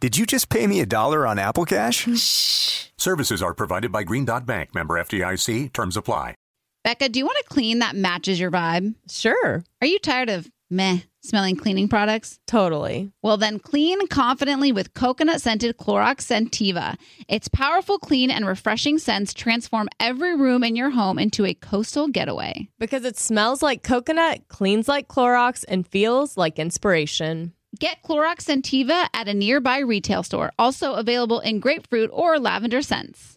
Did you just pay me $1 on Apple Cash? Shh. Services are provided by Green Dot Bank. Member FDIC. Terms apply. Becca, do you want a clean that matches your vibe? Sure. Are you tired of meh smelling cleaning products? Totally. Well, then clean confidently with coconut-scented Clorox Scentiva. Its powerful, clean, and refreshing scents transform every room in your home into a coastal getaway. Because it smells like coconut, cleans like Clorox, and feels like inspiration. Get Clorox Scentiva at a nearby retail store. Also available in grapefruit or lavender scents.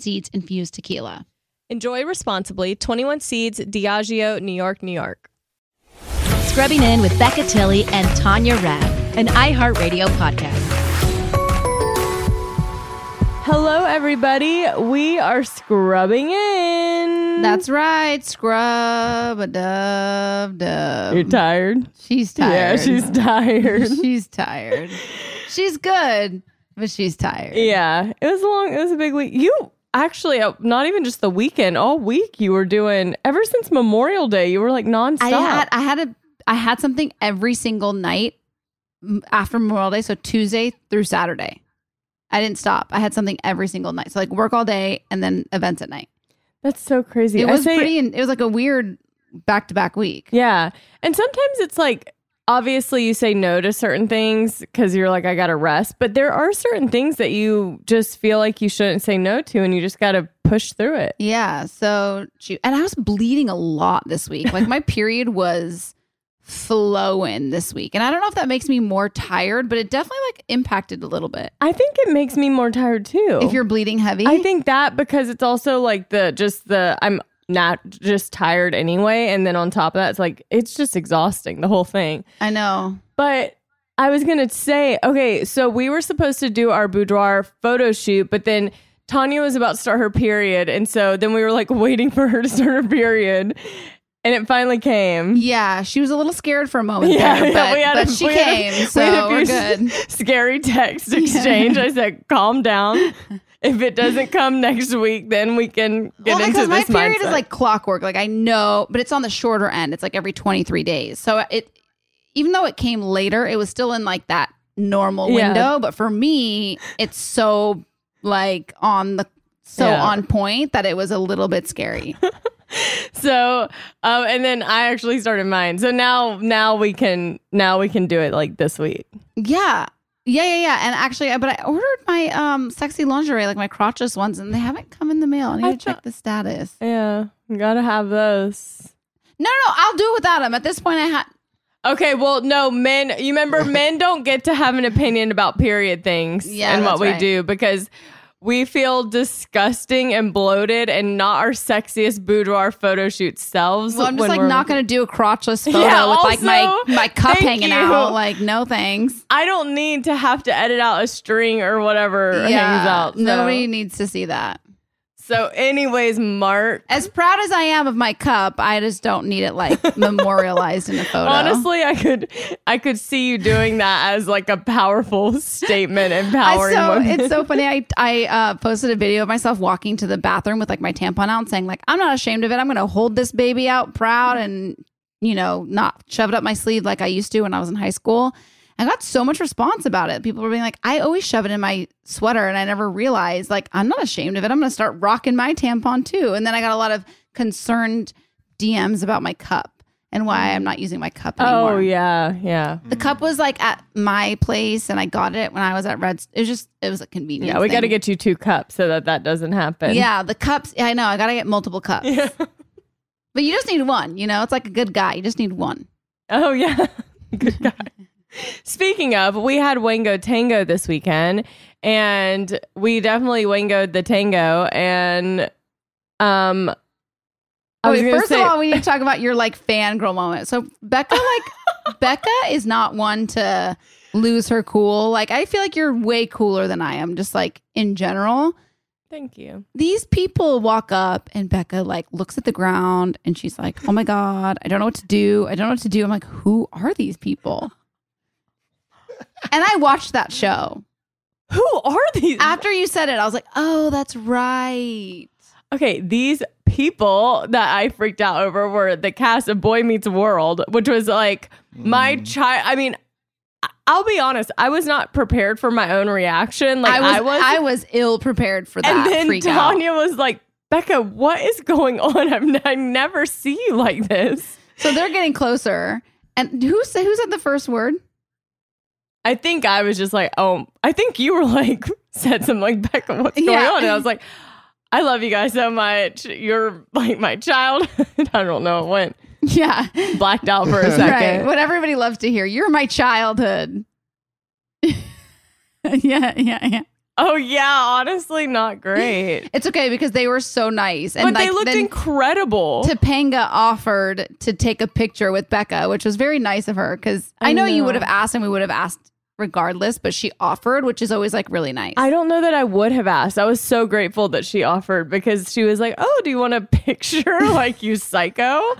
Seeds Infused Tequila. Enjoy responsibly. 21 Seeds, Diageo, New York, New York. Scrubbing In with Becca Tilley and Tanya Rad, an iHeartRadio podcast. Hello, everybody. We are scrubbing in. That's right. Scrub-a-dub-dub. You're tired? She's tired. Yeah, she's tired. She's tired. She's good, but she's tired. Yeah. It was a big week. You actually, not even just the weekend, all week you were doing, ever since Memorial Day, you were like nonstop. I had something every single night after Memorial Day. So Tuesday through Saturday, I didn't stop. I had something every single night. So like work all day and then events at night. That's so crazy. It was like a weird back-to-back week. Yeah. And sometimes it's like, obviously, you say no to certain things because you're like, I got to rest. But there are certain things that you just feel like you shouldn't say no to, and you just got to push through it. Yeah. So, and I was bleeding a lot this week. Like my period was flowing this week. And I don't know if that makes me more tired, but it definitely like impacted a little bit. I think it makes me more tired too. If you're bleeding heavy. I think that because it's also like I'm not just tired anyway, and then on top of that, it's like it's just exhausting, the whole thing. I know. But I was gonna say, okay, so we were supposed to do our boudoir photo shoot, but then Tanya was about to start her period, and so then we were like waiting for her to start her period, and it finally came. Yeah, she was a little scared for a moment. Yeah, there, but she came, so we're good. Scary text exchange. I said, calm down. If it doesn't come next week, then we can get into this mindset. Well, because my period is like clockwork. Like I know, but it's on the shorter end. It's like every 23 days. So even though it came later, it was still in like that normal window. But for me, it's so like on point that it was a little bit scary. So, and then I actually started mine. So now we can do it like this week. Yeah. Yeah. And actually, but I ordered my sexy lingerie, like my crotchless ones, and they haven't come in the mail. I need to check the status. Yeah, gotta have those. No, I'll do it without them. At this point, Okay, well, no, men, you remember, men don't get to have an opinion about period things and what we do because we feel disgusting and bloated and not our sexiest boudoir photo shoot selves. Well, I'm just like not going to do a crotchless photo with also, like my cup hanging out. Like, no thanks. I don't need to have to edit out a string or whatever hangs out. So. Nobody needs to see that. So anyways, Mark. As proud as I am of my cup, I just don't need it like memorialized in a photo. Honestly, I could see you doing that as like a powerful statement, empowering women. It's so funny. I posted a video of myself walking to the bathroom with like my tampon out and saying like, I'm not ashamed of it. I'm going to hold this baby out proud and, you know, not shove it up my sleeve like I used to when I was in high school. I got so much response about it. People were being like, I always shove it in my sweater and I never realized, like, I'm not ashamed of it. I'm going to start rocking my tampon too. And then I got a lot of concerned DMs about my cup and why I'm not using my cup anymore. Oh, yeah, yeah. The cup was like at my place and I got it when I was at Red's. It was a convenience thing. Yeah, we got to get you two cups so that doesn't happen. Yeah, the cups. I know. I got to get multiple cups. Yeah. But you just need one, you know? It's like a good guy. You just need one. Oh, yeah. Good guy. Speaking of, we had Wango Tango this weekend, and we definitely wangoed the tango. And first of all, we need to talk about your like fangirl moment. So Becca is not one to lose her cool. Like, I feel like you're way cooler than I am, just like in general. Thank you. These people walk up and Becca like looks at the ground and she's like, "Oh my God, I don't know what to do. I don't know what to do." I'm like, "Who are these people?" And I watched that show. Who are these? After you said it, I was like, oh, that's right. Okay, these people that I freaked out over were the cast of Boy Meets World, which was like my child. I mean, I'll be honest. I was not prepared for my own reaction. Like I was ill prepared for that. And then Tanya was like, Becca, what is going on? I never see you like this. So they're getting closer. And who said the first word? I think I was just like, oh, I think you were like, said something like, Becca, what's going on? And I was like, I love you guys so much. You're like my child. I don't know. It went blacked out for a second. Right. What everybody loves to hear. You're my childhood. Yeah. Oh, yeah. Honestly, not great. It's okay because they were so nice. And but like, they looked incredible. Topanga offered to take a picture with Becca, which was very nice of her because I know you would have asked and we would have asked regardless, but she offered, which is always like really nice. I don't know that I would have asked. I was so grateful that she offered because she was like, oh, do you want a picture? Like, you psycho. I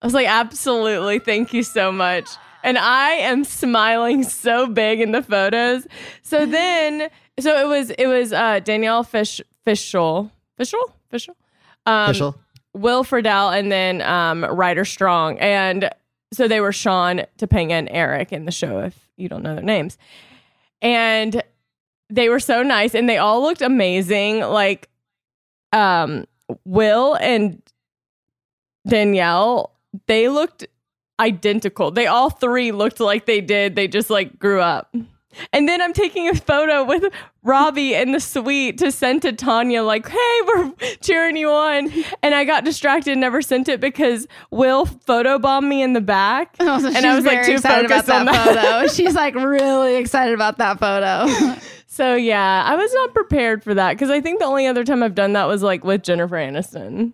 was like, absolutely. Thank you so much. And I am smiling so big in the photos. So then, it was Danielle Fishel? Fishel. Will Friedle, and then Ryder Strong. And so they were Shawn, Topanga, and Eric in the show, if you don't know their names. And they were so nice and they all looked amazing. Like Will and Danielle, they looked identical. They all three looked like they did. They just like grew up. And then I'm taking a photo with Robbie in the suite to send to Tanya, like, hey, we're cheering you on. And I got distracted and never sent it because Will photobombed me in the back. Oh, so and I was like too focused on that photo. She's like really excited about that photo. So, yeah, I was not prepared for that because I think the only other time I've done that was like with Jennifer Aniston.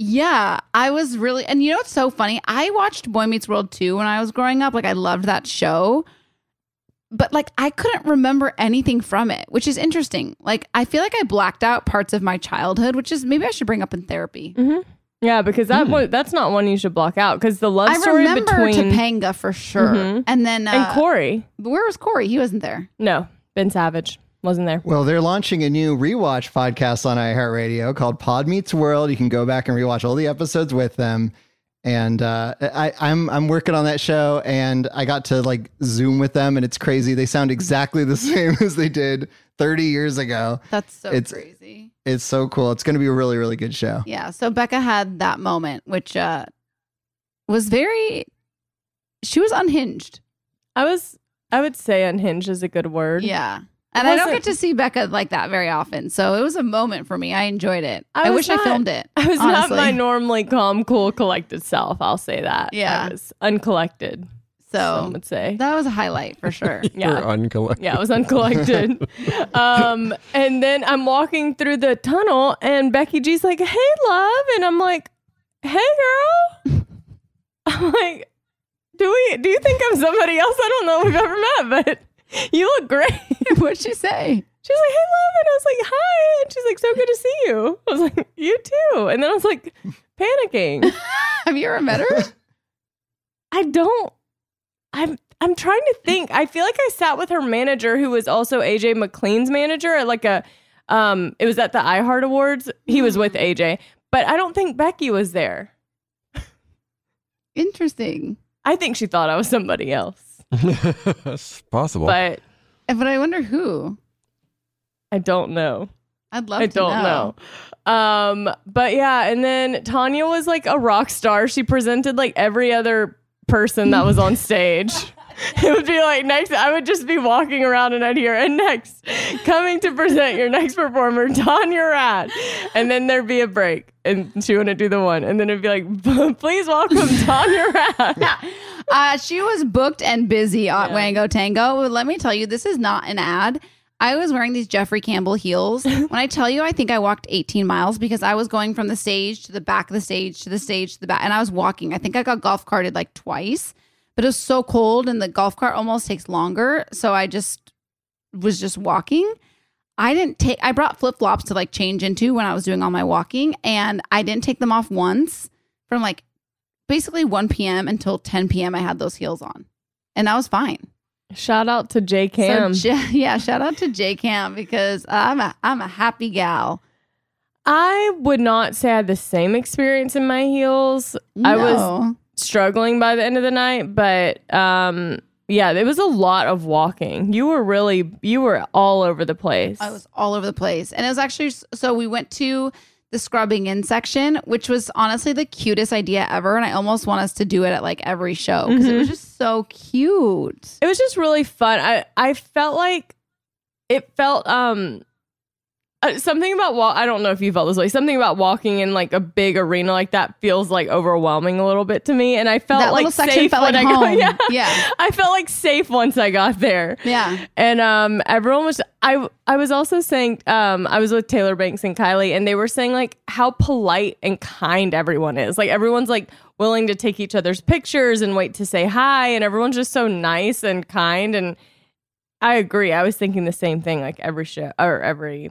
Yeah, I was really. And you know what's so funny? I watched Boy Meets World 2 when I was growing up. Like, I loved that show. But like, I couldn't remember anything from it, which is interesting. Like, I feel like I blacked out parts of my childhood, which is maybe I should bring up in therapy. Mm-hmm. Yeah, because that's not one you should block out because the love story between... I remember Topanga for sure. Mm-hmm. And then... and Corey. Where was Corey? He wasn't there. No, Ben Savage wasn't there. Well, they're launching a new rewatch podcast on iHeartRadio called Pod Meets World. You can go back and rewatch all the episodes with them. And I'm working on that show and I got to like Zoom with them and it's crazy. They sound exactly the same as they did 30 years ago. That's so crazy. It's so cool. It's going to be a really, really good show. Yeah. So Becca had that moment, which was she was unhinged. I would say unhinged is a good word. Yeah. And I don't get to see Becca like that very often. So it was a moment for me. I enjoyed it. I wish I filmed it. I was honestly not my normally calm, cool, collected self. I'll say that. Yeah. I was uncollected. So some would say that was a highlight for sure. Yeah, uncollected. Yeah, it was uncollected. And then I'm walking through the tunnel, and Becky G's like, "Hey, love," and I'm like, "Hey, girl." I'm like, Do you think I'm somebody else? I don't know if we've ever met, but you look great." What'd she say? She was like, "Hey, love," and I was like, "Hi," and she's like, "So good to see you." I was like, "You too," and then I was like, panicking. Have you ever met her? I don't. I'm trying to think. I feel like I sat with her manager, who was also AJ McLean's manager, at like a. It was at the iHeart Awards. He was with AJ, but I don't think Becky was there. Interesting. I think she thought I was somebody else. That's possible. But I wonder who. I don't know. I'd love to know. I don't know. But yeah, and then Tanya was like a rock star. She presented like every other person that was on stage. It would be like next, I would just be walking around and I'd hear, "And next, coming to present your next performer, Tanya Rad." And then there'd be a break and she wouldn't do the one. And then it'd be like, "Please welcome Tanya Rad." Yeah. She was booked and busy at Wango Tango. Let me tell you, this is not an ad. I was wearing these Jeffrey Campbell heels. When I tell you, I think I walked 18 miles because I was going from the stage to the back of the stage to the stage to the back. And I was walking. I think I got golf carted like twice. But it was so cold and the golf cart almost takes longer. So I was just walking. I brought flip-flops to like change into when I was doing all my walking. And I didn't take them off once from like basically 1 p.m. until 10 p.m. I had those heels on. And I was fine. Shout out to J Cam. So, shout out to J Cam because I'm a happy gal. I would not say I had the same experience in my heels. No. I was struggling by the end of the night, but yeah, there was a lot of walking. You were all over the place. I was all over the place, and it was actually so we went to the scrubbing in section, which was honestly the cutest idea ever. And I almost want us to do it at like every show because it was just so cute. It was just really fun. I felt like it felt something about I don't know if you felt this way. Something about walking in like a big arena like that feels like overwhelming a little bit to me. And I felt that like safe felt when like I got I felt like safe once I got there. Yeah. And everyone was I was also saying, I was with Taylor Banks and Kylie, and they were saying like how polite and kind everyone is. Like everyone's like willing to take each other's pictures and wait to say hi. And everyone's just so nice and kind. And I agree. I was thinking the same thing, like every show or every,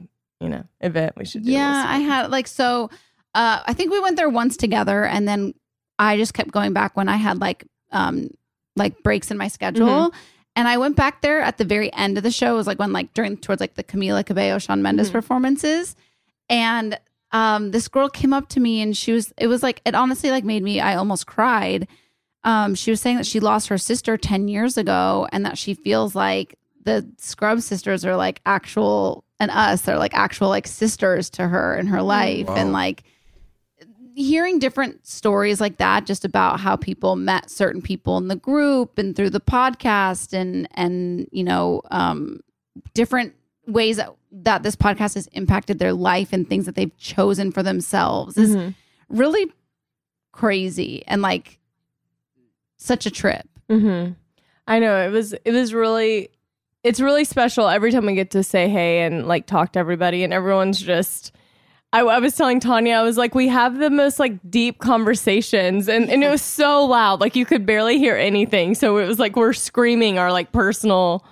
event we should do. Yeah, I had like, so I think we went there once together. And then I just kept going back when I had like breaks in my schedule. Mm-hmm. And I went back there at the very end of the show. It was like when like towards like the Camila Cabello, Shawn Mendes performances. And this girl came up to me and it honestly like made me, I almost cried. She was saying that she lost her sister 10 years ago and that she feels like the Scrub sisters are like actual, and us, they're like actual like sisters to her in her life. Wow. And like hearing different stories like that, just about how people met certain people in the group and through the podcast and different ways that this podcast has impacted their life and things that they've chosen for themselves is really crazy and like such a trip. Mm-hmm. I know it was really, it's really special every time we get to say hey and like talk to everybody, and everyone's just, I was telling Tanya, I was like, we have the most like deep conversations and it was so loud. Like you could barely hear anything. So it was like, we're screaming our like personal,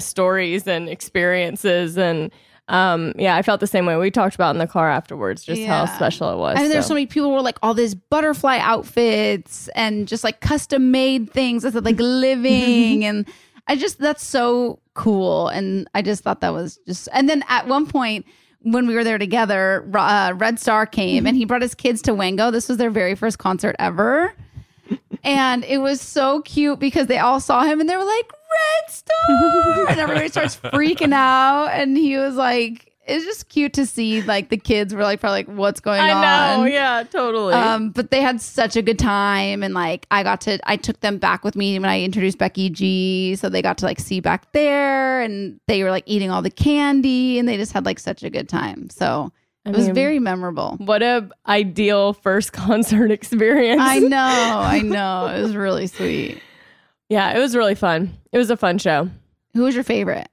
stories and experiences. And I felt the same way. We talked about in the car afterwards, just how special it was. I mean, there's so many people who were like all these butterfly outfits and just like custom made things. I said like living and that's so cool. And I just thought that was just, and then at one point when we were there together, Redstar came and he brought his kids to Wango. This was their very first concert ever. And it was so cute because they all saw him and they were like, "Redstar!" And everybody starts freaking out. And he was like, it's just cute to see like the kids were like probably like what's going on. I know, yeah, totally. But they had such a good time, and like I took them back with me when I introduced Becky G, so they got to like see back there, and they were like eating all the candy, and they just had like such a good time. So it was very memorable. What a ideal first concert experience. I know, it was really sweet. Yeah, it was really fun. It was a fun show. Who was your favorite?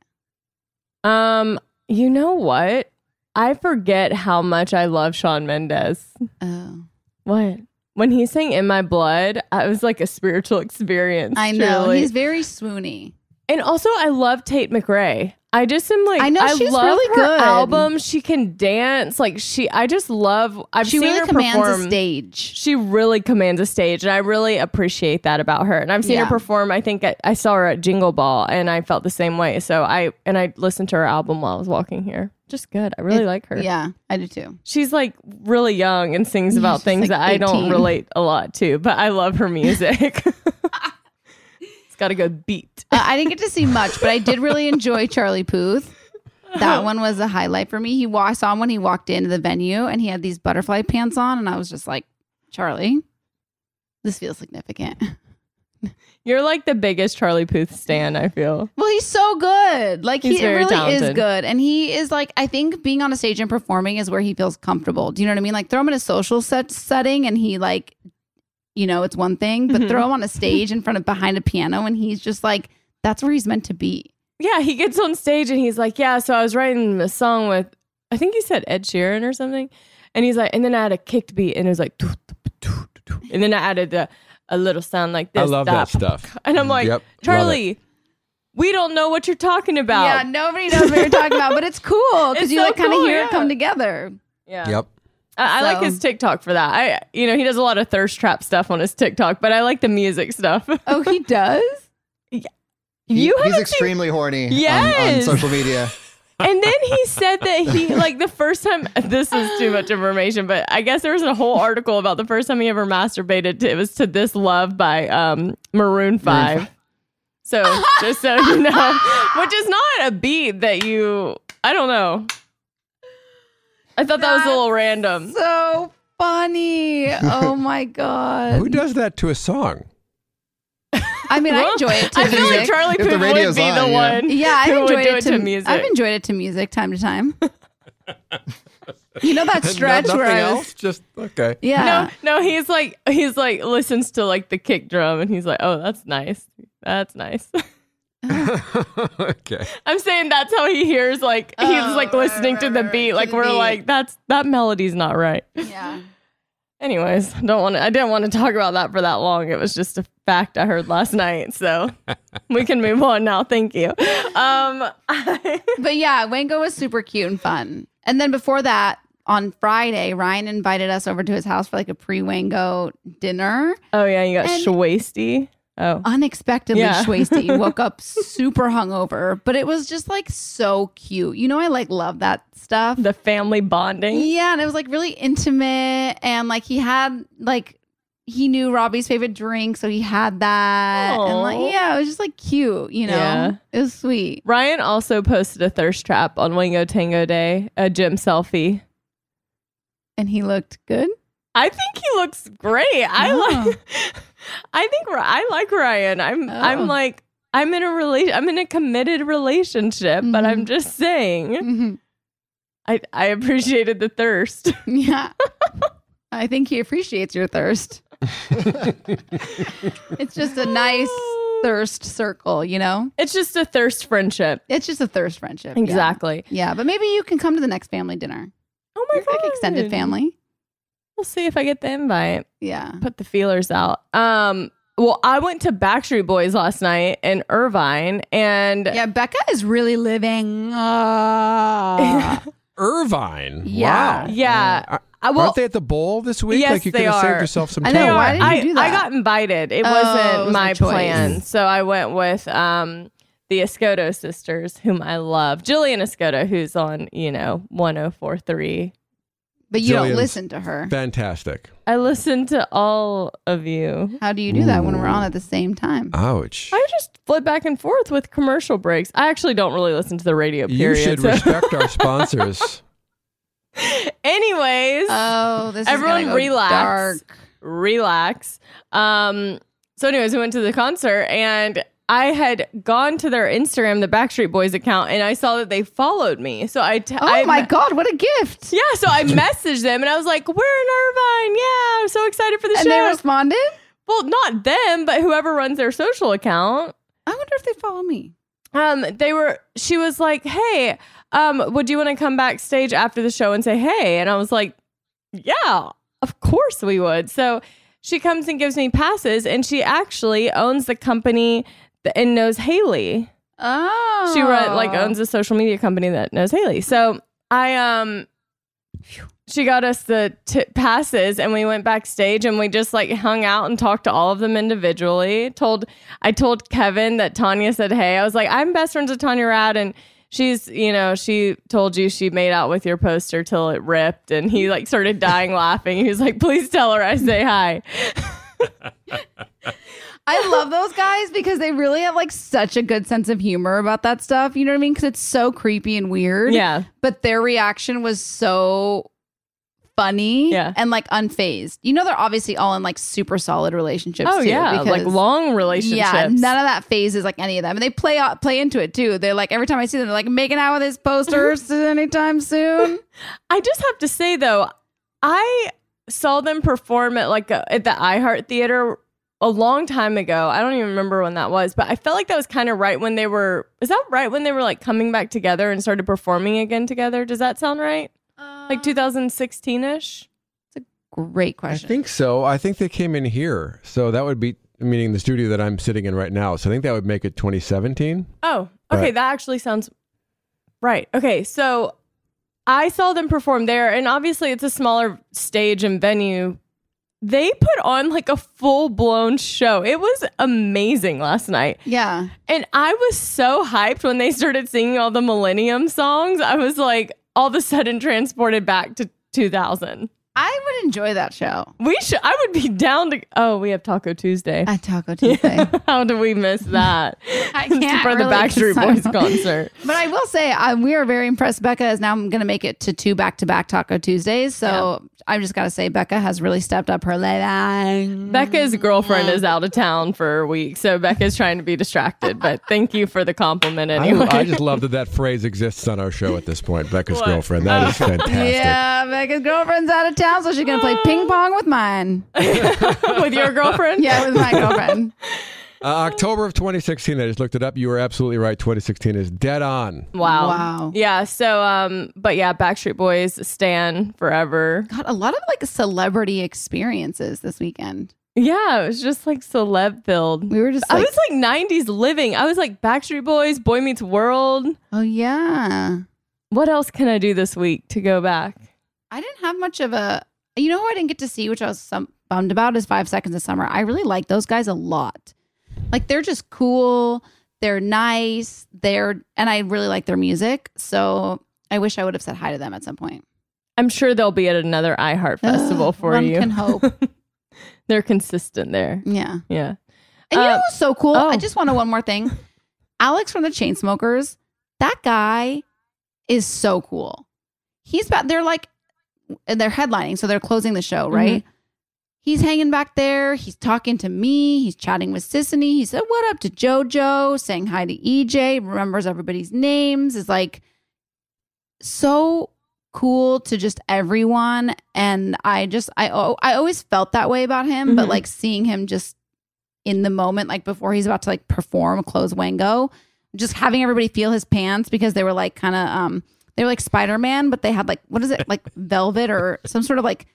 You know what? I forget how much I love Shawn Mendes. Oh. What? When he sang In My Blood, it was like a spiritual experience. I know. Truly. He's very swoony. And also, I love Tate McRae. I just am like, I know, she's love really her good. Album. She can dance. Like, I just love, I've she seen really her commands perform. A stage. She really commands a stage. And I really appreciate that about her. And I've seen her perform. I think I saw her at Jingle Ball and I felt the same way. So I listened to her album while I was walking here. Just good. I really like her. Yeah, I do too. She's like really young and sings about things like that 18. I don't relate a lot to, but I love her music. Gotta go beat. I didn't get to see much, but I did really enjoy Charlie Puth. That one was a highlight for me. I saw him when he walked into the venue and he had these butterfly pants on and I was just like, Charlie, this feels significant. You're like the biggest Charlie Puth stan, I feel. Well, he's so good. Like he really talented. Is good. And he is like, I think being on a stage and performing is where he feels comfortable. Do you know what I mean? Like throw him in a social setting and he like, you know, it's one thing, but throw him on a stage in front of behind a piano and he's just like, that's where he's meant to be. Yeah, he gets on stage and he's like, yeah, so I was writing a song with, I think he said Ed Sheeran or something. And he's like, and then I had a kicked beat and it was like, and then I added a little sound like this. I love that stuff. And I'm like, Charlie, we don't know what you're talking about. Yeah, nobody knows what you're talking about, but it's cool because you so like kind of hear it come together. Yeah. Yep. I like his TikTok for that. He does a lot of thirst trap stuff on his TikTok, but I like the music stuff. Oh, he does? Yeah. He's extremely horny on social media. And then he said that he, like, the first time, this is too much information, but I guess there was a whole article about the first time he ever masturbated. It was to This Love by Maroon 5. So, just so you know, which is not a beat that I don't know. I thought that was a little random. So funny. Oh my God. Who does that to a song? I mean, I enjoy it to music. I feel like Charlie Puth would be the one. Yeah, I've enjoyed it to music. I've enjoyed it to music time to time. You know that stretch where I was, else? Just okay. Yeah. No, he's like listens to like the kick drum and he's like, "Oh, that's nice. That's nice." Okay. I'm saying that's how he hears, like he's like listening to the beat. Like we're like, that melody's not right. Yeah. Anyways, I didn't want to talk about that for that long. It was just a fact I heard last night. So we can move on now. Thank you. But yeah, Wango was super cute and fun. And then before that, on Friday, Ryan invited us over to his house for like a pre-Wango dinner. Oh yeah, you got shwasty. Oh. Unexpectedly shwasty. Woke up super hungover, but it was just like so cute. You know, I like love that stuff. The family bonding. Yeah, and it was like really intimate and like he had like he knew Robbie's favorite drink, so he had that. Aww. And like yeah, it was just like cute, you know. Yeah. It was sweet. Ryan also posted a thirst trap on Wango Tango Day, a gym selfie. And he looked good. I think he looks great. I like Ryan. I'm like I'm in a committed relationship, mm-hmm. but I'm just saying mm-hmm. I appreciated the thirst. Yeah. I think he appreciates your thirst. It's just a nice thirst circle, you know? It's just a thirst friendship. Exactly. Yeah, but maybe you can come to the next family dinner. Oh my God. Like extended family. We'll see if I get the invite. Yeah. Put the feelers out. Well, I went to Backstreet Boys last night in Irvine and yeah, Becca is really living Irvine. Yeah. Wow. Yeah. Aren't they at the bowl this week? Yes, like you could have saved yourself some time. I know. Why did you do that? I got invited. It wasn't my plan. So I went with the Escoto sisters, whom I love. Jillian Escoto, who's on, 104.3. But you don't listen to her. Fantastic. I listen to all of you. How do you do that when we're on at the same time? Ouch. I just flip back and forth with commercial breaks. I actually don't really listen to the radio, period. You should respect our sponsors. Anyways. Oh, this is everyone go relax. Dark. Relax. So anyways, we went to the concert and I had gone to their Instagram, the Backstreet Boys account, and I saw that they followed me. So my God, what a gift. Yeah, so I messaged them and I was like, we're in Irvine. Yeah, I'm so excited for the show. And they responded? Well, not them, but whoever runs their social account. I wonder if they follow me. She was like, hey, would you want to come backstage after the show and say, hey? And I was like, yeah, of course we would. So she comes and gives me passes, and she actually owns the company and knows Haley. Oh, she owns a social media company that knows Haley. So she got us the passes, and we went backstage, and we just like hung out and talked to all of them individually. I told Kevin that Tanya said, hey. I was like, I'm best friends with Tanya Rad, and she's, you know, she told you she made out with your poster till it ripped, and he like started dying laughing. He was like, please tell her I say hi. I love those guys because they really have like such a good sense of humor about that stuff. You know what I mean? Because it's so creepy and weird. Yeah. But their reaction was so funny and like unfazed. You know, they're obviously all in like super solid relationships. Oh, too, yeah. Because, like, long relationships. Yeah. None of that phases like any of them. And they play into it too. They're like, every time I see them, they're like making out with his posters anytime soon. I just have to say though, I saw them perform at at the iHeart Theater a long time ago. I don't even remember when that was, but I felt like that was kind of right when they were... Is that right when they were like coming back together and started performing again together? Does that sound right? Like 2016-ish? It's a great question. I think so. I think they came in here. So that would be... Meaning the studio that I'm sitting in right now. So I think that would make it 2017. Oh, okay. But that actually sounds right. Okay, so I saw them perform there, and obviously it's a smaller stage and venue. They put on like a full-blown show. It was amazing last night. Yeah. And I was so hyped when they started singing all the Millennium songs. I was like all of a sudden transported back to 2000. I would enjoy that show. I would be down to... Oh, we have Taco Tuesday. At Taco Tuesday. Yeah. How do we miss that? I can't for the Backstreet Boys concert. But I will say, we are very impressed. Becca is now going to make it to 2 back-to-back Taco Tuesdays. So yeah. I've just got to say, Becca has really stepped up her living. Becca's girlfriend is out of town for a week, so Becca's trying to be distracted. But thank you for the compliment anyway. I just love that phrase exists on our show at this point. Becca's girlfriend. That is fantastic. Yeah, Becca's girlfriend's out of town. So she's going to play ping pong with mine. With your girlfriend? Yeah, with my girlfriend. October of 2016. I just looked it up. You were absolutely right. 2016 is dead on. Wow. Yeah. So, but yeah, Backstreet Boys, stan forever. God, a lot of like celebrity experiences this weekend. Yeah, it was just like celeb filled. We were just I was like 90s living. I was like Backstreet Boys, Boy Meets World. Oh, yeah. What else can I do this week to go back? I didn't have much of a, you know who I didn't get to see, which I was bummed about, is 5 Seconds of Summer. I really like those guys a lot. Like, they're just cool. They're nice. And I really like their music. So I wish I would have said hi to them at some point. I'm sure they'll be at another iHeart Festival for you. One can hope. They're consistent there. Yeah. Yeah. And you know what's so cool? Oh. I just want to one more thing. Alex from the Chainsmokers, that guy is so cool. They're like, and they're headlining, so they're closing the show, right? Mm-hmm. He's hanging back there. He's talking to me. He's chatting with Sissany. He said, what up to JoJo? Saying hi to EJ. Remembers everybody's names. Is like so cool to just everyone. And I always felt that way about him, mm-hmm. but like seeing him just in the moment, like before he's about to like perform close Wango, just having everybody feel his pants because they were like kind of... They were like Spider-Man, but they had like, what is it? Like velvet or some sort of like,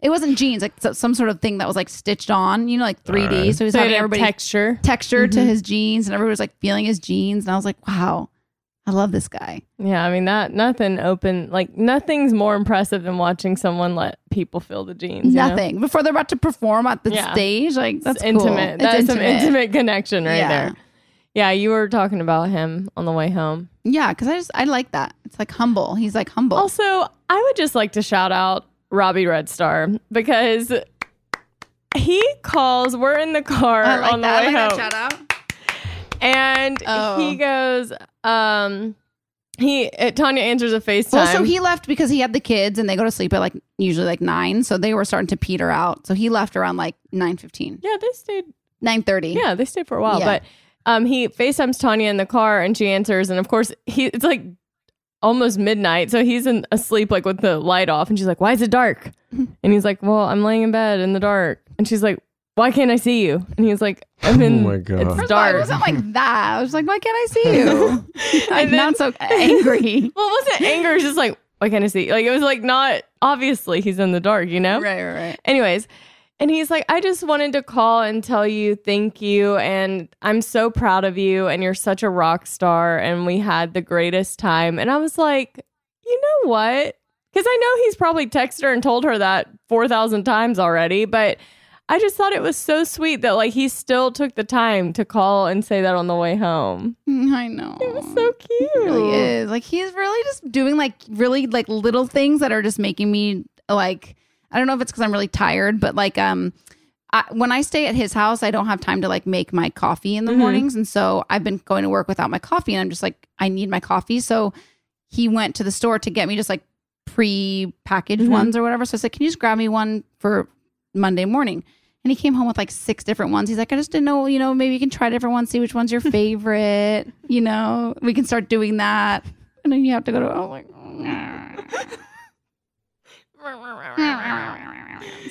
it wasn't jeans, like some sort of thing that was like stitched on, you know, like 3D. Right. So he was having everybody texture mm-hmm. to his jeans, and everybody was like feeling his jeans. And I was like, wow, I love this guy. Yeah. I mean, nothing's more impressive than watching someone let people feel the jeans. Nothing. You know? Before they're about to perform at the stage. Like that's cool. Intimate. That's some intimate connection right there. Yeah, you were talking about him on the way home. Yeah, because I like that. It's like humble. He's like humble. Also, I would just like to shout out Robbie Redstar because he calls. We're in the car on the way home. Shout out. And he goes, Tanya answers a FaceTime. Well, so he left because he had the kids and they go to sleep at like usually like 9. So they were starting to peter out. So he left around like 9:15. Yeah, they stayed 9:30. Yeah, they stayed for a while, but. He FaceTimes Tanya in the car and she answers. And of course, it's like almost midnight. So he's asleep like with the light off. And she's like, why is it dark? And he's like, well, I'm laying in bed in the dark. And she's like, why can't I see you? And he was like, and then it's dark. I wasn't like that. I was like, why can't I see you? Like, then, not so angry. Well, it wasn't anger. It was just like, why can't I see you? Like, it was like, not, obviously he's in the dark, you know? Right. Anyways. And he's like, I just wanted to call and tell you thank you. And I'm so proud of you. And you're such a rock star. And we had the greatest time. And I was like, you know what? Because I know he's probably texted her and told her that 4,000 times already. But I just thought it was so sweet that like he still took the time to call and say that on the way home. I know. It was so cute. It really is. Like, he's really just doing like really like little things that are just making me like... I don't know if it's because I'm really tired, but like when I stay at his house, I don't have time to like make my coffee in the mornings. And so I've been going to work without my coffee and I'm just like, I need my coffee. So he went to the store to get me just like pre-packaged ones or whatever. So I said, can you just grab me one for Monday morning? And he came home with like 6 different ones. He's like, I just didn't know, you know, maybe you can try different ones, see which one's your favorite. You know, we can start doing that. And then you have to go to, I was like, nah.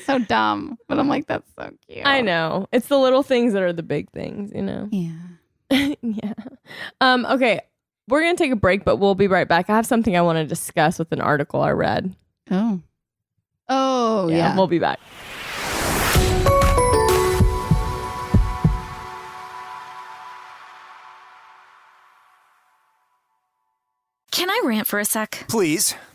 So dumb, but I'm like, that's so cute. I know. It's the little things that are the big things, you know? Yeah. Yeah. Okay. We're going to take a break, but we'll be right back. I have something I want to discuss with an article I read. Oh, yeah. We'll be back. Can I rant for a sec? Please.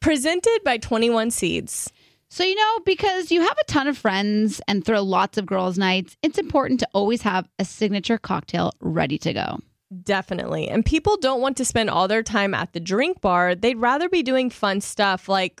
Presented by 21 Seeds. So, you know, because you have a ton of friends and throw lots of girls' nights, it's important to always have a signature cocktail ready to go. Definitely. And people don't want to spend all their time at the drink bar. They'd rather be doing fun stuff like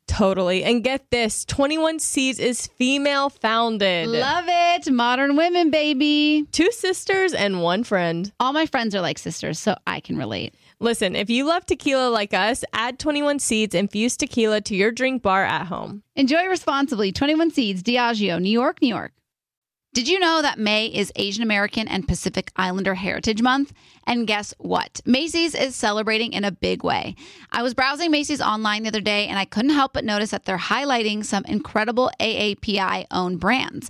Totally. And get this, 21 Seeds is female founded. Love it. Modern women, baby. 2 sisters and 1 friend. All my friends are like sisters, so I can relate. Listen, if you love tequila like us, add 21 Seeds infused tequila to your drink bar at home. Enjoy responsibly. 21 Seeds, Diageo, New York, New York. Did you know that May is Asian American and Pacific Islander Heritage Month? And guess what? Macy's is celebrating in a big way. I was browsing Macy's online the other day, and I couldn't help but notice that they're highlighting some incredible AAPI-owned brands.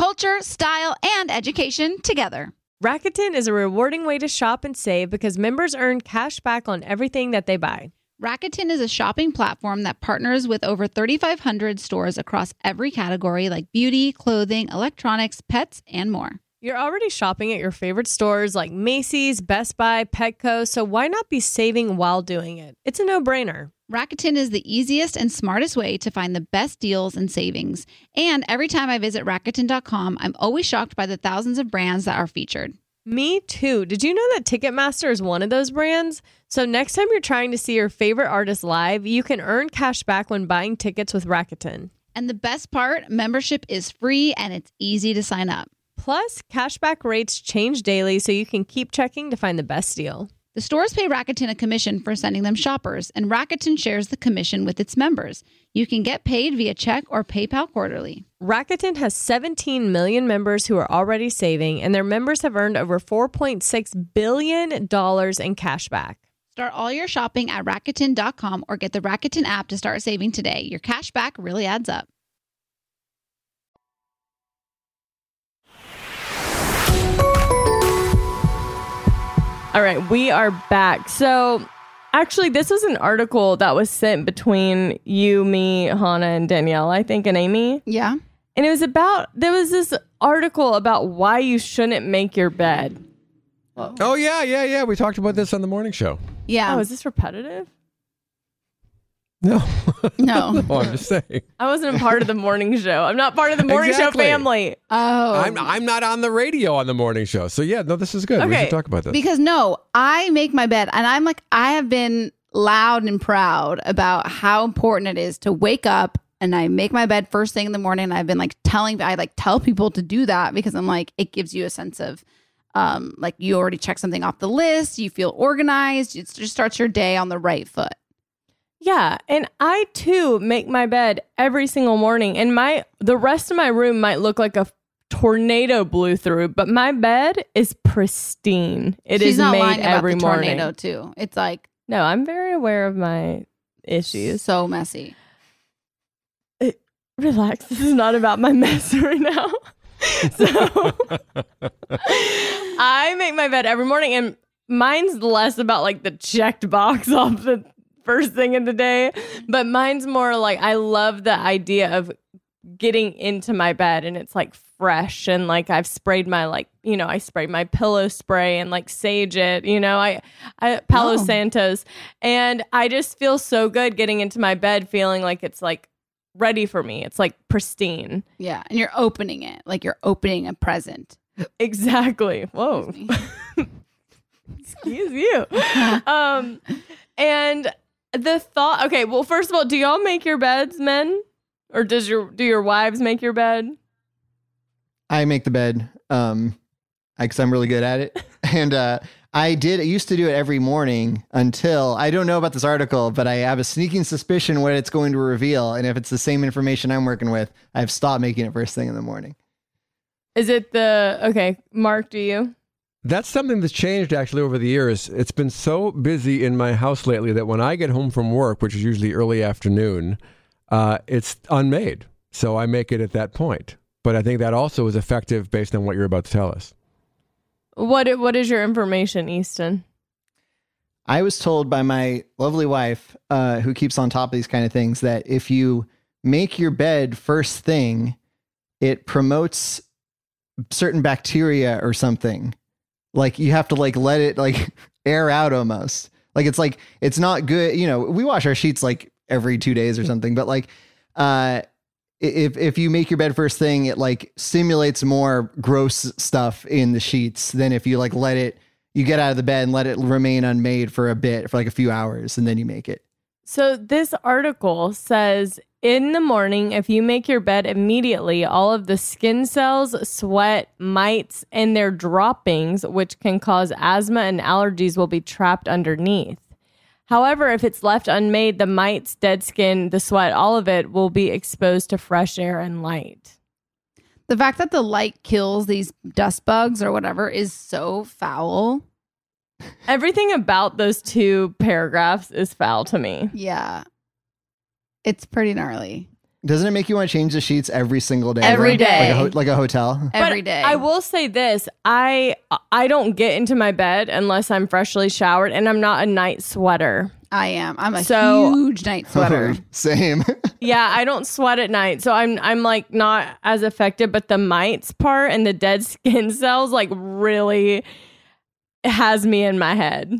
culture, style, and education together. Rakuten is a rewarding way to shop and save because members earn cash back on everything that they buy. Rakuten is a shopping platform that partners with over 3,500 stores across every category like beauty, clothing, electronics, pets, and more. You're already shopping at your favorite stores like Macy's, Best Buy, Petco, so why not be saving while doing it? It's a no-brainer. Rakuten is the easiest and smartest way to find the best deals and savings. And every time I visit Rakuten.com, I'm always shocked by the thousands of brands that are featured. Me too. Did you know that Ticketmaster is one of those brands? So next time you're trying to see your favorite artist live, you can earn cash back when buying tickets with Rakuten. And the best part, membership is free and it's easy to sign up. Plus, cashback rates change daily, so you can keep checking to find the best deal. The stores pay Rakuten a commission for sending them shoppers, and Rakuten shares the commission with its members. You can get paid via check or PayPal quarterly. Rakuten has 17 million members who are already saving, and their members have earned over $4.6 billion in cashback. Start all your shopping at Rakuten.com or get the Rakuten app to start saving today. Your cash back really adds up. All right, we are back. So actually, this was an article that was sent between you, me, Hannah, and Danielle, I think, and Amy. Yeah. And it was about, there was this article about why you shouldn't make your bed. Oh, yeah. We talked about this on the morning show. Yeah. Oh, is this repetitive? No. No. Oh, I'm just saying. I wasn't a part of the morning show. I'm not part of the morning show family. Oh. I'm not on the radio on the morning show. So, yeah, no, this is good. Okay. We should talk about this. Because, no, I make my bed. And I'm like, I have been loud and proud about how important it is to wake up. And I make my bed first thing in the morning. And I've been like I tell people to do that because I'm like, it gives you a sense of, like you already checked something off the list, you feel organized, it just starts your day on the right foot. Yeah, and I too make my bed every single morning, and the rest of my room might look like a tornado blew through, but my bed is pristine. She's not lying about every morning. Tornado too. It's like, no, I'm very aware of my issues. So messy. Relax, this is not about my mess right now. So I make my bed every morning, and mine's less about like the checked box off the first thing of the day, but mine's more like I love the idea of getting into my bed and it's like fresh and like I've sprayed my I sprayed my pillow spray and like sage it, I Palo Santos, and I just feel so good getting into my bed feeling like it's like ready for me. It's like pristine. Yeah. And you're opening it like you're opening a present. Exactly. Whoa. Excuse you. And the thought, okay, well, first of all, do y'all make your beds, men? Or do your wives make your bed? I make the bed. Because I'm really good at it. And I used to do it every morning until, I don't know about this article, but I have a sneaking suspicion what it's going to reveal. And if it's the same information I'm working with, I've stopped making it first thing in the morning. Is it Mark, do you? That's something that's changed actually over the years. It's been so busy in my house lately that when I get home from work, which is usually early afternoon, it's unmade. So I make it at that point. But I think that also is effective based on what you're about to tell us. What is your information, Easton? I was told by my lovely wife, who keeps on top of these kind of things, that if you make your bed first thing, it promotes certain bacteria or something. Like you have to like let it like air out almost. Like it's not good. We wash our sheets like every 2 days or something, but like if you make your bed first thing, it like simulates more gross stuff in the sheets than if you like let it, you get out of the bed and let it remain unmade for a bit, for like a few hours, and then you make it. So this article says in the morning, if you make your bed immediately, all of the skin cells, sweat, mites, and their droppings, which can cause asthma and allergies, will be trapped underneath. However, if it's left unmade, the mites, dead skin, the sweat, all of it will be exposed to fresh air and light. The fact that the light kills these dust bugs or whatever is so foul. Everything about those two paragraphs is foul to me. Yeah. It's pretty gnarly. Doesn't it make you want to change the sheets every single day? Every day. Like a hotel? Every day. I will say this. I don't get into my bed unless I'm freshly showered, and I'm not a night sweater. I am. I'm a huge night sweater. Same. Yeah, I don't sweat at night. So I'm like not as affected, but the mites part and the dead skin cells like really has me in my head.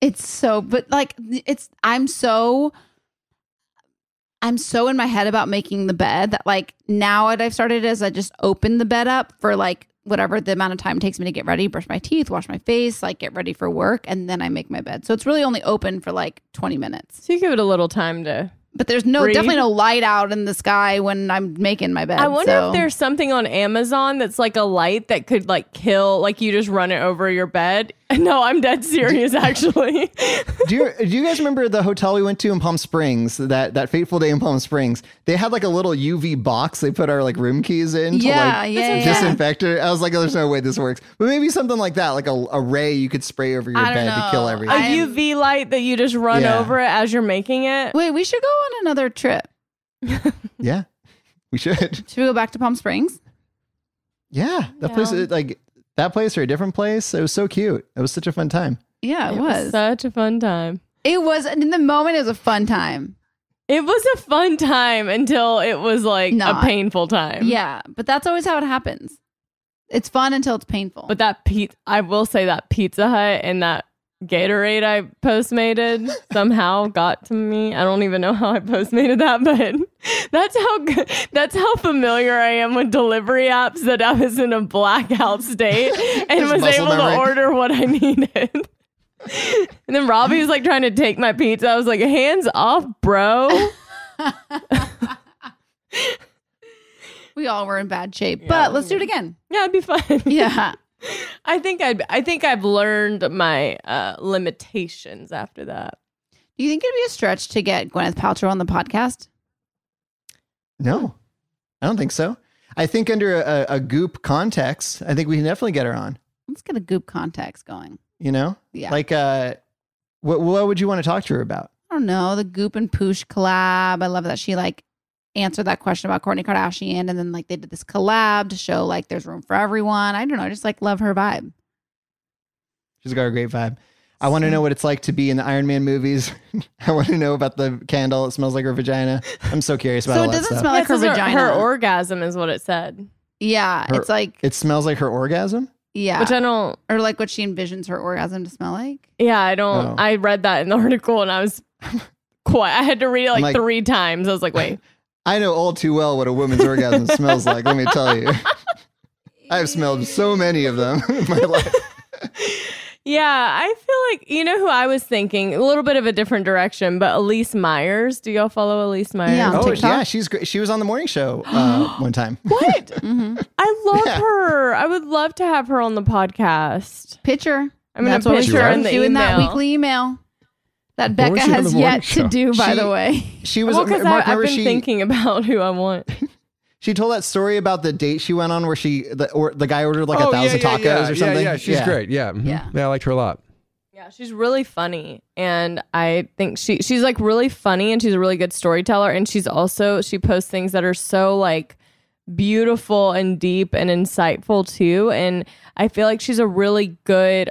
It's so, but like it's, I'm so in my head about making the bed that like now what I've started is I just open the bed up for like whatever the amount of time it takes me to get ready, brush my teeth, wash my face, like get ready for work, and then I make my bed. So it's really only open for like 20 minutes. So you give it a little time to But there's no breathe. Definitely no light out in the sky when I'm making my bed. I wonder if there's something on Amazon that's like a light that could like kill, like you just run it over your bed. No, I'm dead serious, actually. Do you guys remember the hotel we went to in Palm Springs, that fateful day in Palm Springs? They had like a little UV box they put our like room keys in to disinfect it. I was like, oh, there's no way this works. But maybe something like that, like a ray you could spray over your bed to kill everything. UV light that you just run over it as you're making it. Wait, we should go on another trip. Yeah, we should. Should we go back to Palm Springs? Yeah, that place is like that place or a different place. It was so cute. It was such a fun time. Yeah, it was such a fun time. It was in the moment. It was a fun time. It was a fun time until it was like a painful time. Yeah, but that's always how it happens. It's fun until it's painful. But I will say that Pizza Hut and that Gatorade I Postmated somehow got to me. I don't even know how I Postmated that, but that's how familiar I am with delivery apps that I was in a blackout state and was able to order what I needed. And then Robbie was like trying to take my pizza. I was like, hands off, bro. We all were in bad shape, but let's do it again. Yeah, it'd be fun. Yeah. I think I've learned my limitations after that. Do you think it'd be a stretch to get Gwyneth Paltrow on the podcast? No, I don't think so. I think under a goop context, I think we can definitely get her on. Let's get a goop context going. You know, like what would you want to talk to her about? I don't know. The Goop and Poosh collab. I love that she like answered that question about Kourtney Kardashian, and then like they did this collab to show like there's room for everyone. I don't know, I just like love her vibe. She's got a great vibe. I want to know what it's like to be in the Iron Man movies. I want to know about the candle. It smells like her vagina. I'm so curious about all that stuff. So it doesn't smell like her vagina. Her orgasm is what it said. Yeah, it's like... It smells like her orgasm? Yeah. Which I don't... Or like what she envisions her orgasm to smell like? Yeah, I don't... Oh. I read that in the article and I was... I had to read it like 3 times. I was like, wait... I know all too well what a woman's orgasm smells like. Let me tell you. I've smelled so many of them in my life. Yeah, I feel like, you know who I was thinking? A little bit of a different direction, but Elise Myers. Do y'all follow Elise Myers? Yeah, on TikTok? Yeah, she's great. She was on the morning show one time. What? Mm-hmm. I love her. I would love to have her on the podcast. Picture. I'm going to picture her in the email. Doing that weekly email. That Becca has yet to do, by the way. She was. Well, because I've been thinking about who I want. She told that story about the date she went on where the guy ordered like 1,000 tacos or something. Yeah, she's great. Yeah. Mm-hmm. Yeah, I liked her a lot. Yeah, she's really funny, and I think she's like really funny, and she's a really good storyteller, and she posts things that are so like beautiful and deep and insightful too, and I feel like she's a really good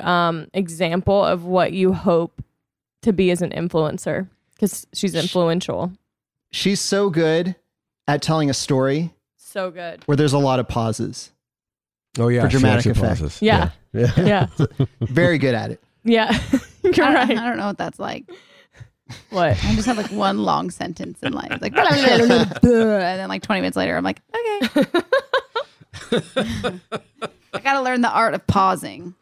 example of what you hope to be as an influencer, because she's influential. She's so good at telling a story. So good. Where there's a lot of pauses. Oh yeah. For dramatic effect. Pauses. Yeah. Very good at it. Yeah. You're right. I don't know what that's like. What? I just have like one long sentence in life. Like blah, blah, blah, blah, blah, and then like 20 minutes later I'm like, okay. I gotta learn the art of pausing.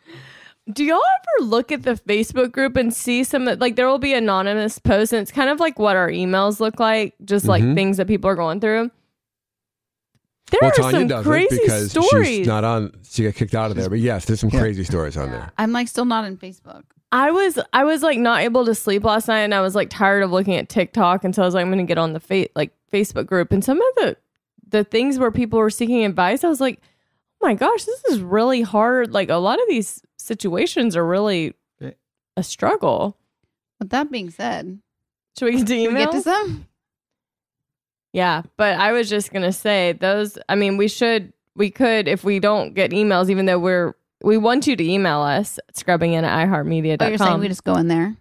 Do y'all ever look at the Facebook group and see some, like there will be anonymous posts, and it's kind of like what our emails look like, just like things that people are going through. There are Tanya some crazy stories. She's not on, she got kicked out of there, but yes, there's some crazy stories on there. I'm like still not in Facebook. I was like not able to sleep last night, and I was like tired of looking at TikTok, and so I was like, I'm going to get on the Facebook group, and some of the things where people were seeking advice, I was like, oh my gosh, this is really hard. Like a lot of these situations are really a struggle. With that being said, should we get to some? Yeah, but I was just gonna say those. I mean, we could if we don't get emails, even though we want you to email us at scrubbingin@iheartmedia.com. Oh, you're saying we just go in there?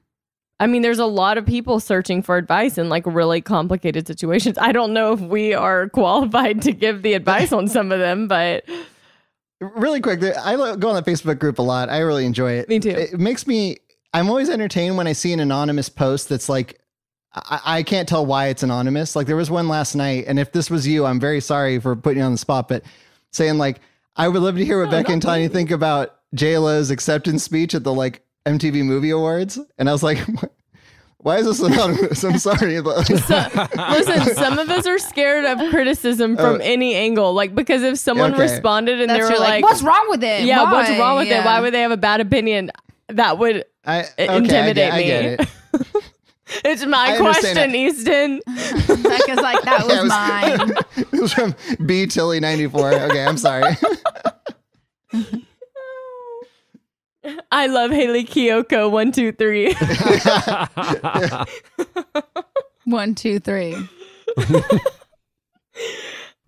I mean, there's a lot of people searching for advice in like really complicated situations. I don't know if we are qualified to give the advice on some of them, but. Really quick, I go on the Facebook group a lot. I really enjoy it. Me too. It makes me... I'm always entertained when I see an anonymous post that's like... I can't tell why it's anonymous. Like, there was one last night, and if this was you, I'm very sorry for putting you on the spot, but saying like, I would love to hear what Becca and Tanya think about J-Lo's acceptance speech at the MTV Movie Awards. And I was like, why is this anonymous? I'm sorry. Listen, some of us are scared of criticism from any angle. Because if someone responded and they were like, what's wrong with it? Yeah, why? What's wrong with it? Why would they have a bad opinion? That would intimidate me. I get it. It's my question, Easton. Becca's like, that was mine. It was from B. Tilley 94. Okay, I'm sorry. I love Haley Kiyoko 1, 2, 3. 1, 2, 3.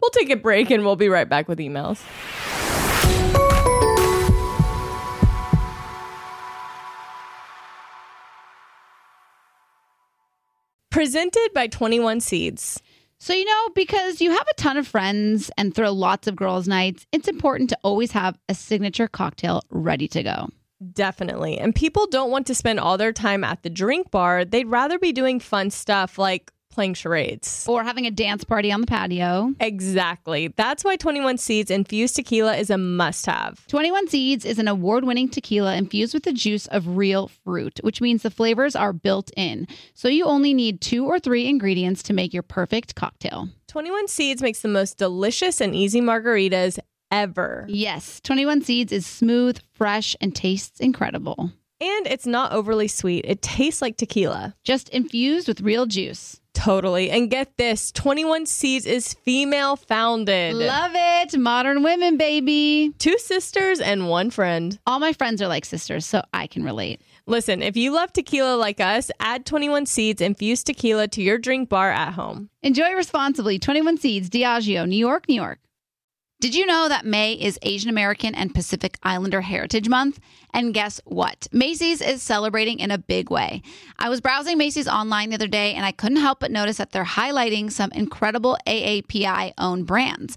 We'll take a break and we'll be right back with emails. Presented by 21 Seeds. So, because you have a ton of friends and throw lots of girls' nights, it's important to always have a signature cocktail ready to go. Definitely. And people don't want to spend all their time at the drink bar. They'd rather be doing fun stuff like playing charades. Or having a dance party on the patio. Exactly. That's why 21 Seeds infused tequila is a must-have. 21 Seeds is an award-winning tequila infused with the juice of real fruit, which means the flavors are built in. So you only need 2 or 3 ingredients to make your perfect cocktail. 21 Seeds makes the most delicious and easy margaritas ever. Yes, 21 Seeds is smooth, fresh, and tastes incredible. And it's not overly sweet. It tastes like tequila. Just infused with real juice. Totally. And get this, 21 Seeds is female founded. Love it. Modern women, baby. 2 sisters and 1 friend. All my friends are like sisters, so I can relate. Listen, if you love tequila like us, add 21 Seeds infused tequila to your drink bar at home. Enjoy responsibly. 21 Seeds, Diageo, New York, New York. Did you know that May is Asian American and Pacific Islander Heritage Month? And guess what? Macy's is celebrating in a big way. I was browsing Macy's online the other day, and I couldn't help but notice that they're highlighting some incredible AAPI-owned brands.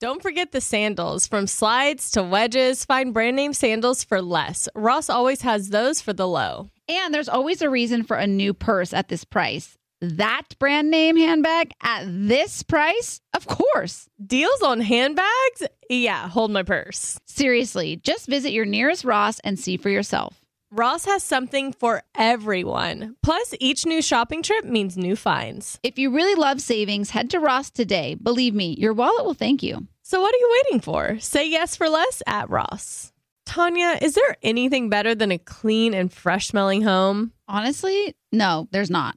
Don't forget the sandals. From slides to wedges, find brand name sandals for less. Ross always has those for the low. And there's always a reason for a new purse at this price. That brand name handbag at this price? Of course. Deals on handbags? Yeah, hold my purse. Seriously, just visit your nearest Ross and see for yourself. Ross has something for everyone. Plus, each new shopping trip means new finds. If you really love savings, head to Ross today. Believe me, your wallet will thank you. So what are you waiting for? Say yes for less at Ross. Tanya, is there anything better than a clean and fresh-smelling home? Honestly, no, there's not.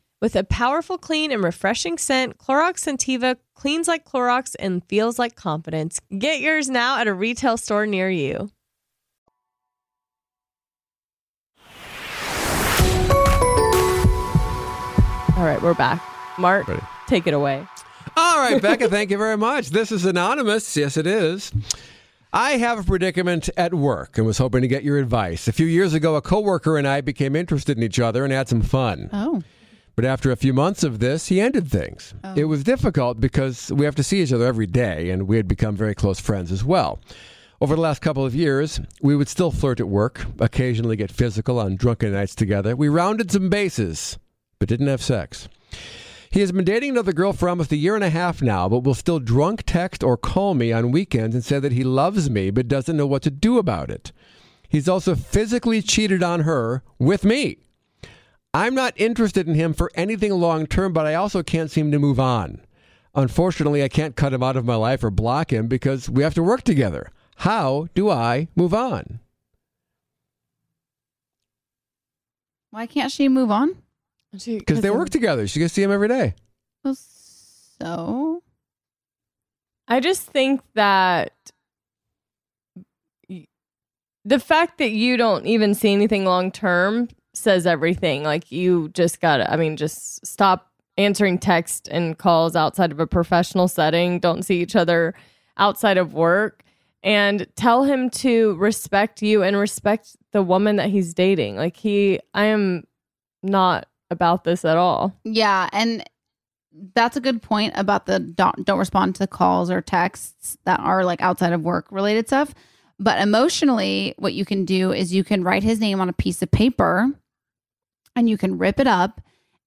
With a powerful, clean, and refreshing scent, Clorox Scentiva cleans like Clorox and feels like confidence. Get yours now at a retail store near you. All right, we're back. Mark, ready. Take it away. All right, Becca, thank you very much. This is anonymous. Yes, it is. I have a predicament at work and was hoping to get your advice. A few years ago, a coworker and I became interested in each other and had some fun. Oh. But after a few months of this, he ended things. Oh. It was difficult because we have to see each other every day, and we had become very close friends as well. Over the last couple of years, we would still flirt at work, occasionally get physical on drunken nights together. We rounded some bases, but didn't have sex. He has been dating another girl for almost a year and a half now, but will still drunk text or call me on weekends and say that he loves me, but doesn't know what to do about it. He's also physically cheated on her with me. I'm not interested in him for anything long term, but I also can't seem to move on. Unfortunately, I can't cut him out of my life or block him because we have to work together. How do I move on? Why can't she move on? Because they work together. She gets to see him every day. Well, so? I just think that the fact that you don't even see anything long-term says everything. Like, you just gotta, just stop answering texts and calls outside of a professional setting. Don't see each other outside of work. And tell him to respect you and respect the woman that he's dating. Like, I am not about this at all. Yeah, and that's a good point about the don't respond to calls or texts that are like outside of work related stuff. But emotionally, what you can do is you can write his name on a piece of paper and you can rip it up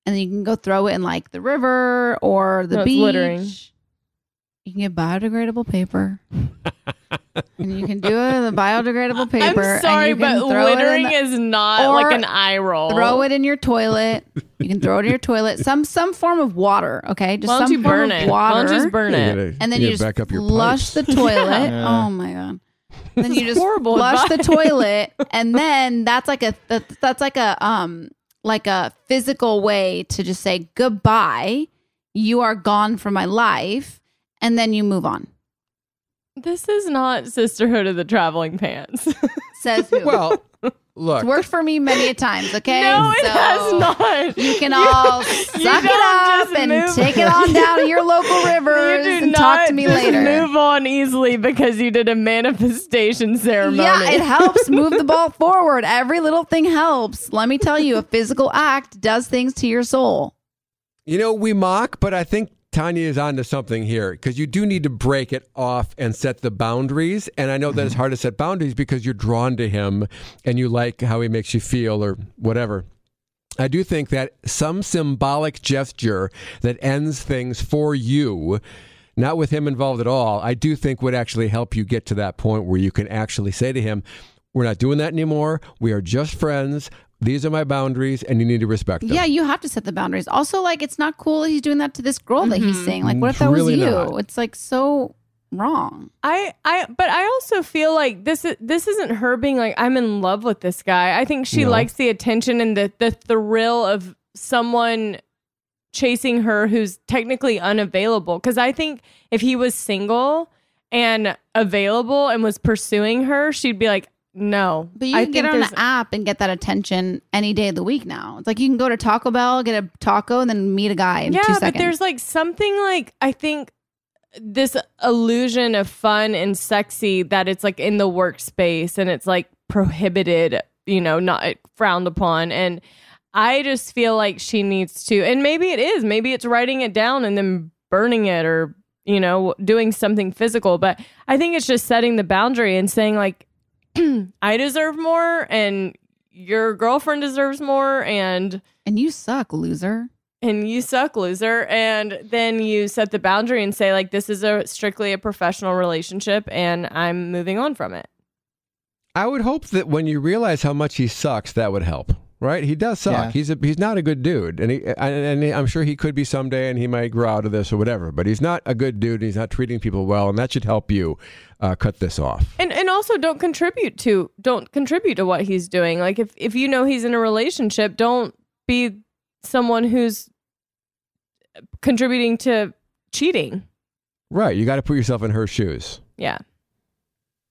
and then you can go throw it in like the river or the beach. Littering. You can get biodegradable paper. And you can do the biodegradable paper. I'm sorry, and you can but throw littering it is not like an eye roll. Throw it in your toilet. You can throw it in your toilet. Some form of water, okay? Just some form of water. Why don't you just burn it? And then you just flush the toilet. Yeah. Oh, my God. Then you just flush the toilet. And then that's like a physical way to just say, goodbye. You are gone from my life. And then you move on. This is not Sisterhood of the Traveling Pants. Says who? Well, look. It's worked for me many a times, okay? No, it has not. You can all suck it up and take it on down to your local rivers and talk to me later. Move on easily because you did a manifestation ceremony. Yeah, it helps move the ball forward. Every little thing helps. Let me tell you, a physical act does things to your soul. You know, we mock, but I think Tanya is onto something here, because you do need to break it off and set the boundaries. And I know that it's hard to set boundaries because you're drawn to him and you like how he makes you feel or whatever. I do think that some symbolic gesture that ends things for you, not with him involved at all, I do think would actually help you get to that point where you can actually say to him, we're not doing that anymore. We are just friends. These are my boundaries, and you need to respect them. Yeah, you have to set the boundaries. Also, like, it's not cool that he's doing that to this girl that he's seeing. Like, what if that really was you? Not. It's, like, so wrong. But I also feel like this isn't her being like, I'm in love with this guy. I think she likes the attention and the thrill of someone chasing her who's technically unavailable. Because I think if he was single and available and was pursuing her, she'd be like, no. But you can get on an app and get that attention any day of the week now. It's like you can go to Taco Bell, get a taco, and then meet a guy in 2 seconds. Yeah, but there's like something like, I think this illusion of fun and sexy that it's like in the workspace and it's like prohibited, not frowned upon. And I just feel like she needs to, and maybe it is, maybe it's writing it down and then burning it or, doing something physical. But I think it's just setting the boundary and saying like, I deserve more and your girlfriend deserves more and you suck, loser. And then you set the boundary and say like, this is strictly a professional relationship and I'm moving on from it. I would hope that when you realize how much he sucks, that would help. Right? He does suck. Yeah. He's not a good dude. And I'm sure he could be someday and he might grow out of this or whatever. But he's not a good dude. And he's not treating people well. And that should help you cut this off. And also don't contribute to what he's doing. Like if you know he's in a relationship, don't be someone who's contributing to cheating. Right. You got to put yourself in her shoes. Yeah.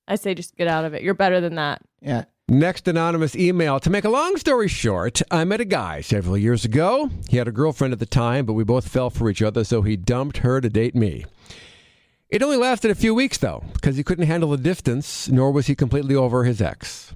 I say just get out of it. You're better than that. Yeah. Next anonymous email. To make a long story short, I met a guy several years ago. He had a girlfriend at the time, but we both fell for each other, so he dumped her to date me. It only lasted a few weeks, though, because he couldn't handle the distance, nor was he completely over his ex.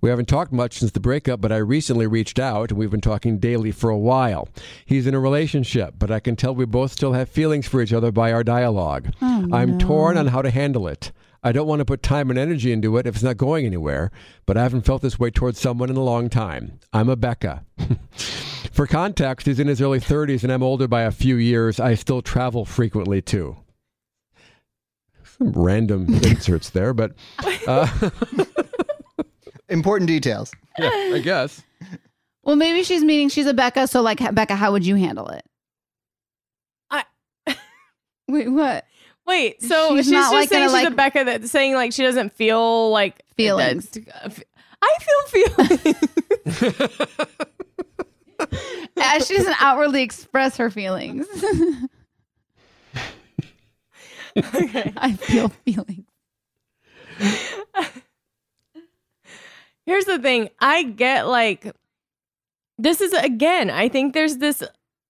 We haven't talked much since the breakup, but I recently reached out, and we've been talking daily for a while. He's in a relationship, but I can tell we both still have feelings for each other by our dialogue. Oh, I'm torn on how to handle it. I don't want to put time and energy into it if it's not going anywhere, but I haven't felt this way towards someone in a long time. I'm a Becca. For context, he's in his early 30s, and I'm older by a few years. I still travel frequently, too. Some random inserts there, but... Important details. Yeah, I guess. Well, maybe she's meaning she's a Becca, so like, Becca, how would you handle it? Wait, what? Wait, so she's not just like saying she's a Becca that's saying like she doesn't feel like... Feelings. I feel feelings. She doesn't outwardly express her feelings. Okay. I feel feelings. Here's the thing. I get like, this is, again, I think there's this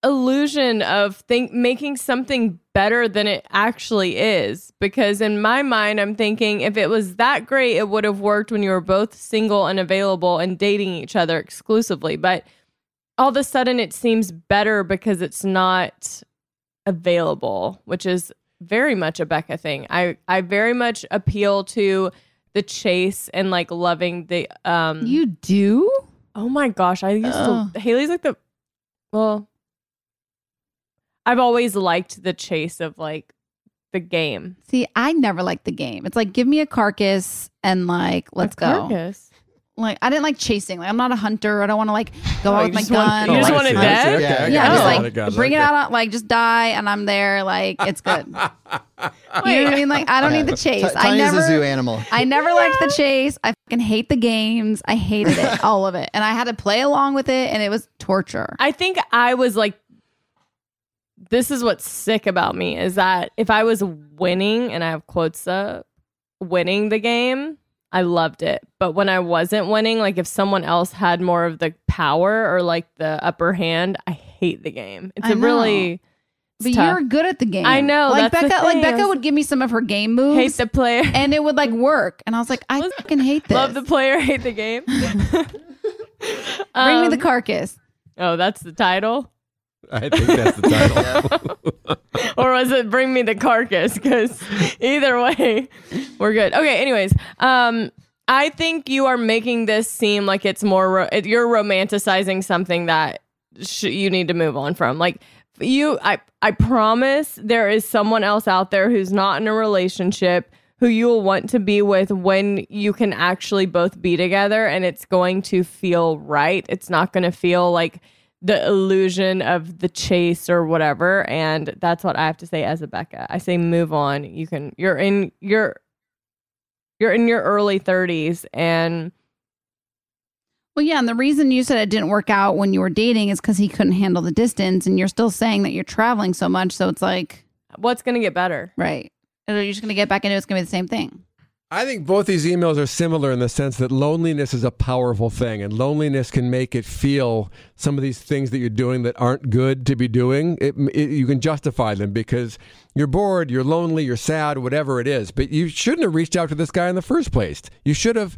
illusion of making something better than it actually is. Because in my mind, I'm thinking if it was that great, it would have worked when you were both single and available and dating each other exclusively. But all of a sudden it seems better because it's not available, which is very much a Becca thing. I very much appeal to the chase and like loving the You do? Oh my gosh. I used to Haley's like the I've always liked the chase of like the game. See, I never liked the game. It's like give me a carcass and like let's go. Carcass? Like I didn't like chasing. Like I'm not a hunter. I don't want to like go out with my gun. You just want it dead? Yeah, just like bring it out, like just die and I'm there, like it's good. You know what I mean? Like I don't need the chase. Tanya's a zoo animal. I never liked the chase. I fucking hate the games. I hated it, all of it. And I had to play along with it and it was torture. I think I was like, this is what's sick about me is that if I was winning, and I have quotes up, winning the game, I loved it. But when I wasn't winning, like if someone else had more of the power or like the upper hand, I hate the game. It's But tough. You're good at the game. I know. Like that's Becca, like Becca would give me some of her game moves. Hate the player. And it would like work. And I was like, I fucking hate this. Love the player, hate the game. Bring me the carcass. Oh, that's the title. I think that's the title. Or was it Bring Me the Carcass? Because either way, we're good. Okay, anyways, I think you are making this seem like it's more, you're romanticizing something that you need to move on from. Like, I promise there is someone else out there who's not in a relationship who you will want to be with when you can actually both be together, and it's going to feel right. It's not going to feel like the illusion of the chase or whatever. And that's what I have to say as a Becca. I say move on. You're in your early 30s and and the reason you said it didn't work out when you were dating is because he couldn't handle the distance, and you're still saying that you're traveling so much, so it's like what's gonna get better? Right. You're just gonna get back into it's gonna be the same thing. I think both these emails are similar in the sense that loneliness is a powerful thing, and loneliness can make it feel some of these things that you're doing that aren't good to be doing. You can justify them because you're bored, you're lonely, you're sad, whatever it is. But you shouldn't have reached out to this guy in the first place. You should have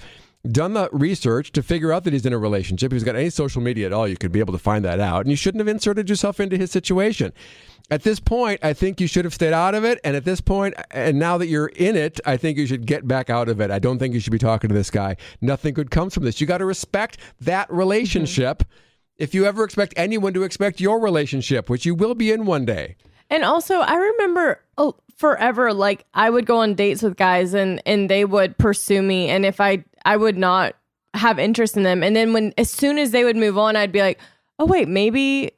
done the research to figure out that he's in a relationship. If he's got any social media at all, you could be able to find that out. And you shouldn't have inserted yourself into his situation. At this point, I think you should have stayed out of it. And at this point, and now that you're in it, I think you should get back out of it. I don't think you should be talking to this guy. Nothing good comes from this. You got to respect that relationship. Mm-hmm. If you ever expect anyone to expect your relationship, which you will be in one day. And also, I remember forever, like I would go on dates with guys and they would pursue me. And if I would not have interest in them. And then as soon as they would move on, I'd be like, oh, wait, maybe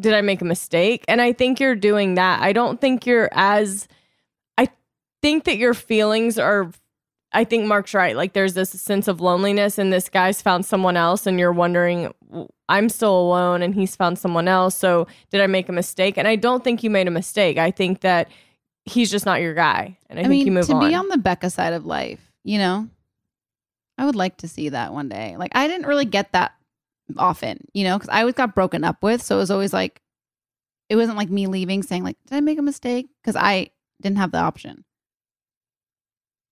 did I make a mistake? And I think you're doing that. I don't think I think that your feelings are, I think Mark's right. Like there's this sense of loneliness and this guy's found someone else and you're wondering, I'm still alone and he's found someone else. So did I make a mistake? And I don't think you made a mistake. I think that he's just not your guy. And I think you move on. To be on the Becca side of life, you know? I would like to see that one day. Like, I didn't really get that often, you know, because I always got broken up with. So it was always like, it wasn't like me leaving saying like, did I make a mistake? Because I didn't have the option.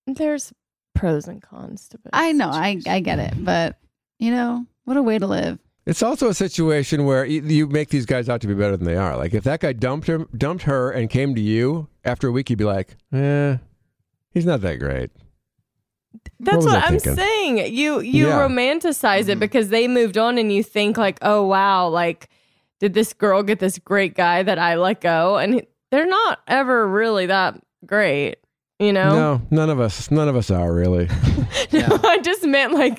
There's pros and cons to it. I know. I get it. But, you know, what a way to live. It's also a situation where you make these guys out to be better than they are. Like, if that guy dumped her and came to you after a week, you'd be like, he's not that great. That's what I'm saying. You romanticize it because they moved on and you think like, oh, wow, like, did this girl get this great guy that I let go? And they're not ever really that great, you know? No, none of us are really. No, I just meant like,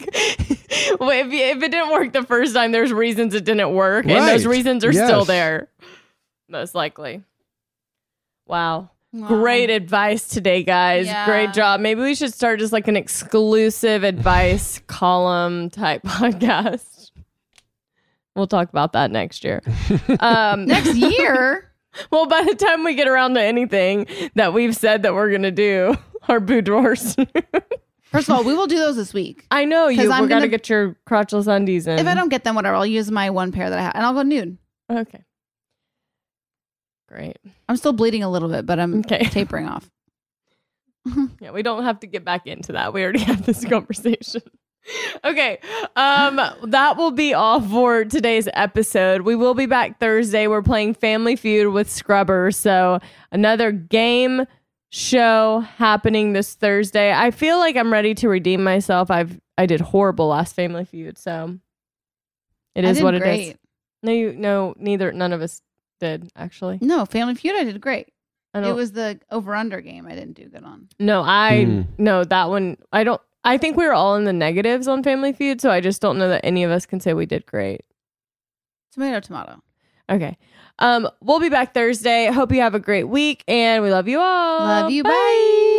well, if it didn't work the first time, there's reasons it didn't work. Right. And those reasons are still there. Most likely. Wow. Great advice today, guys. Yeah. Great job. Maybe we should start just like an exclusive advice column type podcast. We'll talk about that next year. Next year? Well, by the time we get around to anything that we've said that we're going to do, our boudoir soon. First of all, we will do those this week. I know. We're going to get your crotchless undies in. If I don't get them, whatever. I'll use my one pair that I have. And I'll go nude. Okay. Great. I'm still bleeding a little bit, but I'm tapering off. Yeah, we don't have to get back into that. We already had this conversation. Okay. That will be all for today's episode. We will be back Thursday. We're playing Family Feud with Scrubbers. So another game show happening this Thursday. I feel like I'm ready to redeem myself. I did horrible last Family Feud, so it is what it is. None of us did, actually. No, Family Feud I did great. It was the over-under game I didn't do good on. No, that one I think we were all in the negatives on Family Feud, so I just don't know that any of us can say we did great. Tomato. Okay. We'll be back Thursday. Hope you have a great week, and we love you all. Love you. Bye. Bye.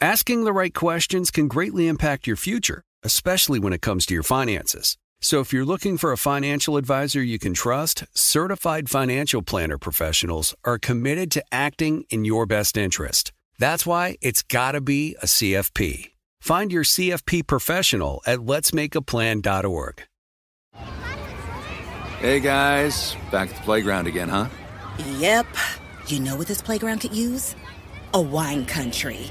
Asking the right questions can greatly impact your future, especially when it comes to your finances. So if you're looking for a financial advisor you can trust, certified financial planner professionals are committed to acting in your best interest. That's why it's got to be a CFP. Find your CFP professional at letsmakeaplan.org. Hey, guys. Back at the playground again, huh? Yep. You know what this playground could use? A wine country.